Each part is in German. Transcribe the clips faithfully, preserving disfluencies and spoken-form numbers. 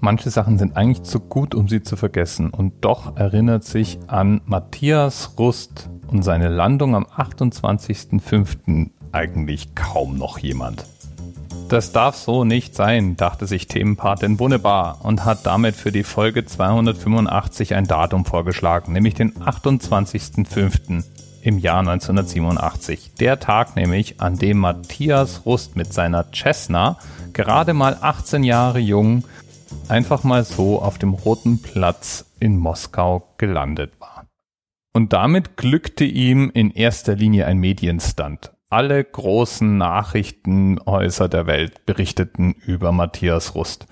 Manche Sachen sind eigentlich zu gut, um sie zu vergessen, und doch erinnert sich an Mathias Rust und seine Landung am achtundzwanzigsten fünften eigentlich kaum noch jemand. Das darf so nicht sein, dachte sich Themenpartin Wunnebar und hat damit für die Folge zweihundertfünfundachtzig ein Datum vorgeschlagen, nämlich den achtundzwanzigsten fünften im Jahr neunzehnhundertsiebenundachtzig. Der Tag nämlich, an dem Mathias Rust mit seiner Cessna, gerade mal achtzehn Jahre jung, einfach mal so auf dem Roten Platz in Moskau gelandet war. Und damit glückte ihm in erster Linie ein Medienstunt. Alle großen Nachrichtenhäuser der Welt berichteten über Mathias Rust.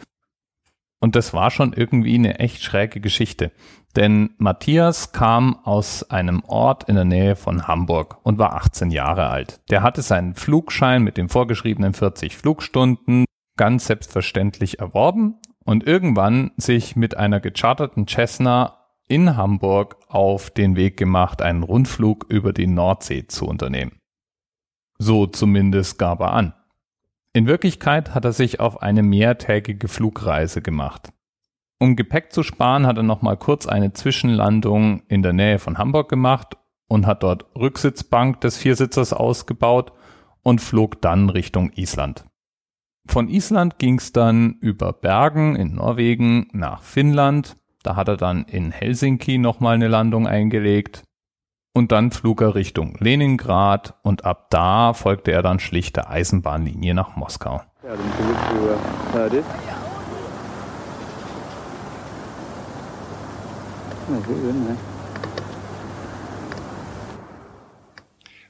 Und das war schon irgendwie eine echt schräge Geschichte. Denn Mathias kam aus einem Ort in der Nähe von Hamburg und war achtzehn Jahre alt. Der hatte seinen Flugschein mit den vorgeschriebenen vierzig Flugstunden ganz selbstverständlich erworben und irgendwann sich mit einer gecharterten Cessna in Hamburg auf den Weg gemacht, einen Rundflug über die Nordsee zu unternehmen. So zumindest gab er an. In Wirklichkeit hat er sich auf eine mehrtägige Flugreise gemacht. Um Gepäck zu sparen, hat er nochmal kurz eine Zwischenlandung in der Nähe von Hamburg gemacht und hat dort Rücksitzbank des Viersitzers ausgebaut und flog dann Richtung Island. Von Island ging es dann über Bergen in Norwegen nach Finnland. Da hat er dann in Helsinki nochmal eine Landung eingelegt. Und dann flog er Richtung Leningrad und ab da folgte er dann schlicht der Eisenbahnlinie nach Moskau.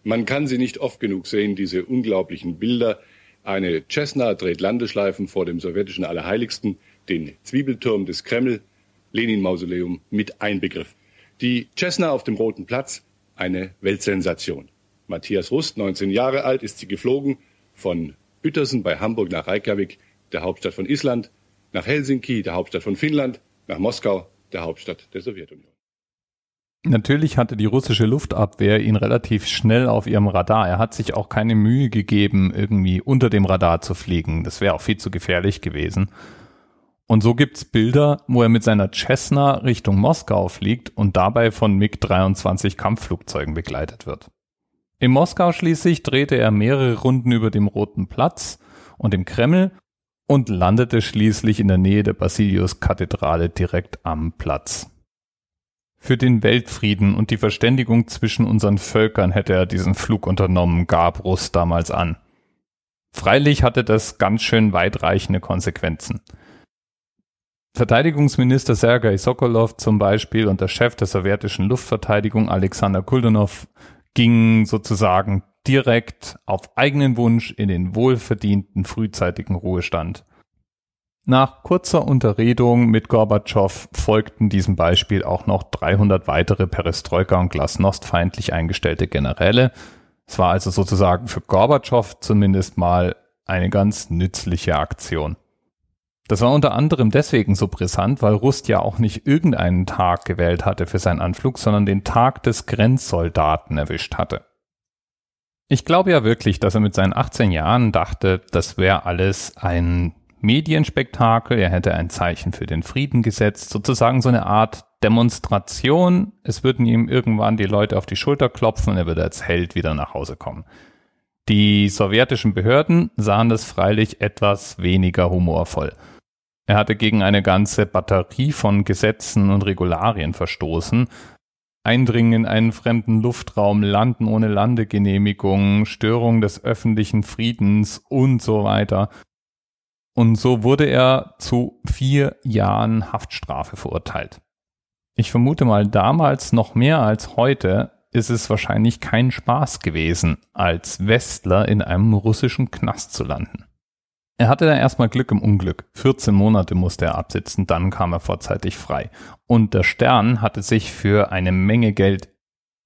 Man kann sie nicht oft genug sehen, diese unglaublichen Bilder. Eine Cessna dreht Landeschleifen vor dem sowjetischen Allerheiligsten, den Zwiebelturm des Kreml, Lenin-Mausoleum mit einbegriffen. Die Cessna auf dem Roten Platz, eine Weltsensation. Mathias Rust, neunzehn Jahre alt, ist sie geflogen von Uetersen bei Hamburg nach Reykjavik, der Hauptstadt von Island, nach Helsinki, der Hauptstadt von Finnland, nach Moskau, der Hauptstadt der Sowjetunion. Natürlich hatte die russische Luftabwehr ihn relativ schnell auf ihrem Radar. Er hat sich auch keine Mühe gegeben, irgendwie unter dem Radar zu fliegen. Das wäre auch viel zu gefährlich gewesen. Und so gibt's Bilder, wo er mit seiner Cessna Richtung Moskau fliegt und dabei von MiG dreiundzwanzig Kampfflugzeugen begleitet wird. In Moskau schließlich drehte er mehrere Runden über dem Roten Platz und dem Kreml und landete schließlich in der Nähe der Basilius-Kathedrale direkt am Platz. Für den Weltfrieden und die Verständigung zwischen unseren Völkern hätte er diesen Flug unternommen, gab Rust damals an. Freilich hatte das ganz schön weitreichende Konsequenzen. Verteidigungsminister Sergei Sokolov zum Beispiel und der Chef der sowjetischen Luftverteidigung Alexander Kuldenov gingen sozusagen direkt auf eigenen Wunsch in den wohlverdienten frühzeitigen Ruhestand. Nach kurzer Unterredung mit Gorbatschow folgten diesem Beispiel auch noch dreihundert weitere Perestroika- und Glasnost feindlich eingestellte Generäle. Es war also sozusagen für Gorbatschow zumindest mal eine ganz nützliche Aktion. Das war unter anderem deswegen so brisant, weil Rust ja auch nicht irgendeinen Tag gewählt hatte für seinen Anflug, sondern den Tag des Grenzsoldaten erwischt hatte. Ich glaube ja wirklich, dass er mit seinen achtzehn Jahren dachte, das wäre alles ein Medienspektakel, er hätte ein Zeichen für den Frieden gesetzt, sozusagen so eine Art Demonstration, es würden ihm irgendwann die Leute auf die Schulter klopfen und er würde als Held wieder nach Hause kommen. Die sowjetischen Behörden sahen das freilich etwas weniger humorvoll. Er hatte gegen eine ganze Batterie von Gesetzen und Regularien verstoßen. Eindringen in einen fremden Luftraum, Landen ohne Landegenehmigung, Störung des öffentlichen Friedens und so weiter. Und so wurde er zu vier Jahren Haftstrafe verurteilt. Ich vermute mal, damals noch mehr als heute ist es wahrscheinlich kein Spaß gewesen, als Westler in einem russischen Knast zu landen. Er hatte da erstmal Glück im Unglück. vierzehn Monate musste er absitzen, dann kam er vorzeitig frei. Und der Stern hatte sich für eine Menge Geld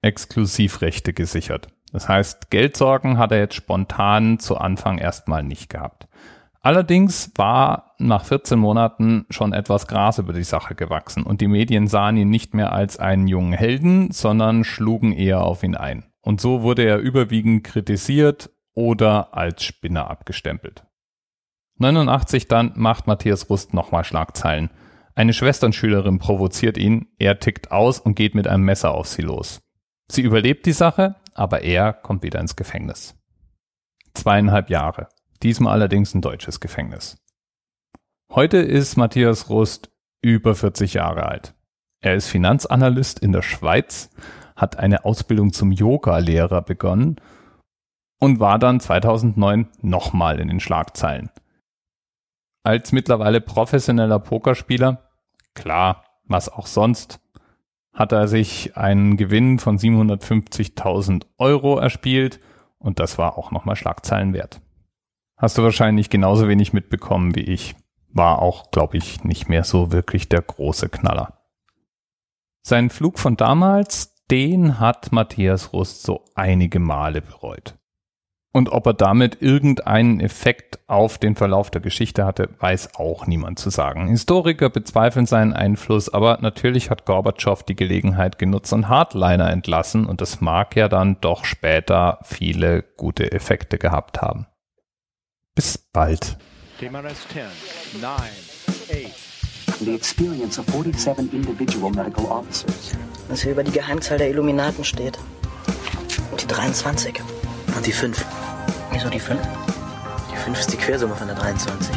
Exklusivrechte gesichert. Das heißt, Geldsorgen hat er jetzt spontan zu Anfang erstmal nicht gehabt. Allerdings war nach vierzehn Monaten schon etwas Gras über die Sache gewachsen und die Medien sahen ihn nicht mehr als einen jungen Helden, sondern schlugen eher auf ihn ein. Und so wurde er überwiegend kritisiert oder als Spinner abgestempelt. neunundachtzig dann macht Mathias Rust nochmal Schlagzeilen. Eine Schwesternschülerin provoziert ihn, er tickt aus und geht mit einem Messer auf sie los. Sie überlebt die Sache, aber er kommt wieder ins Gefängnis. Zweieinhalb Jahre, diesmal allerdings ein deutsches Gefängnis. Heute ist Mathias Rust über vierzig Jahre alt. Er ist Finanzanalyst in der Schweiz, hat eine Ausbildung zum Yoga-Lehrer begonnen und war dann zweitausendneun nochmal in den Schlagzeilen. Als mittlerweile professioneller Pokerspieler, klar, was auch sonst, hat er sich einen Gewinn von siebenhundertfünfzigtausend Euro erspielt und das war auch nochmal Schlagzeilen wert. Hast du wahrscheinlich genauso wenig mitbekommen wie ich. War auch, glaube ich, nicht mehr so wirklich der große Knaller. Seinen Flug von damals, den hat Mathias Rust so einige Male bereut. Und ob er damit irgendeinen Effekt auf den Verlauf der Geschichte hatte, weiß auch niemand zu sagen. Historiker bezweifeln seinen Einfluss, aber natürlich hat Gorbatschow die Gelegenheit genutzt und Hardliner entlassen und das mag ja dann doch später viele gute Effekte gehabt haben. Bis bald. The experience of forty-seven individual medical officers. Was hier über die Geheimzahl der Illuminaten steht. Und die dreiundzwanzig. Und die fünf. Wieso die fünf? Die fünf ist die Quersumme von der dreiundzwanzig.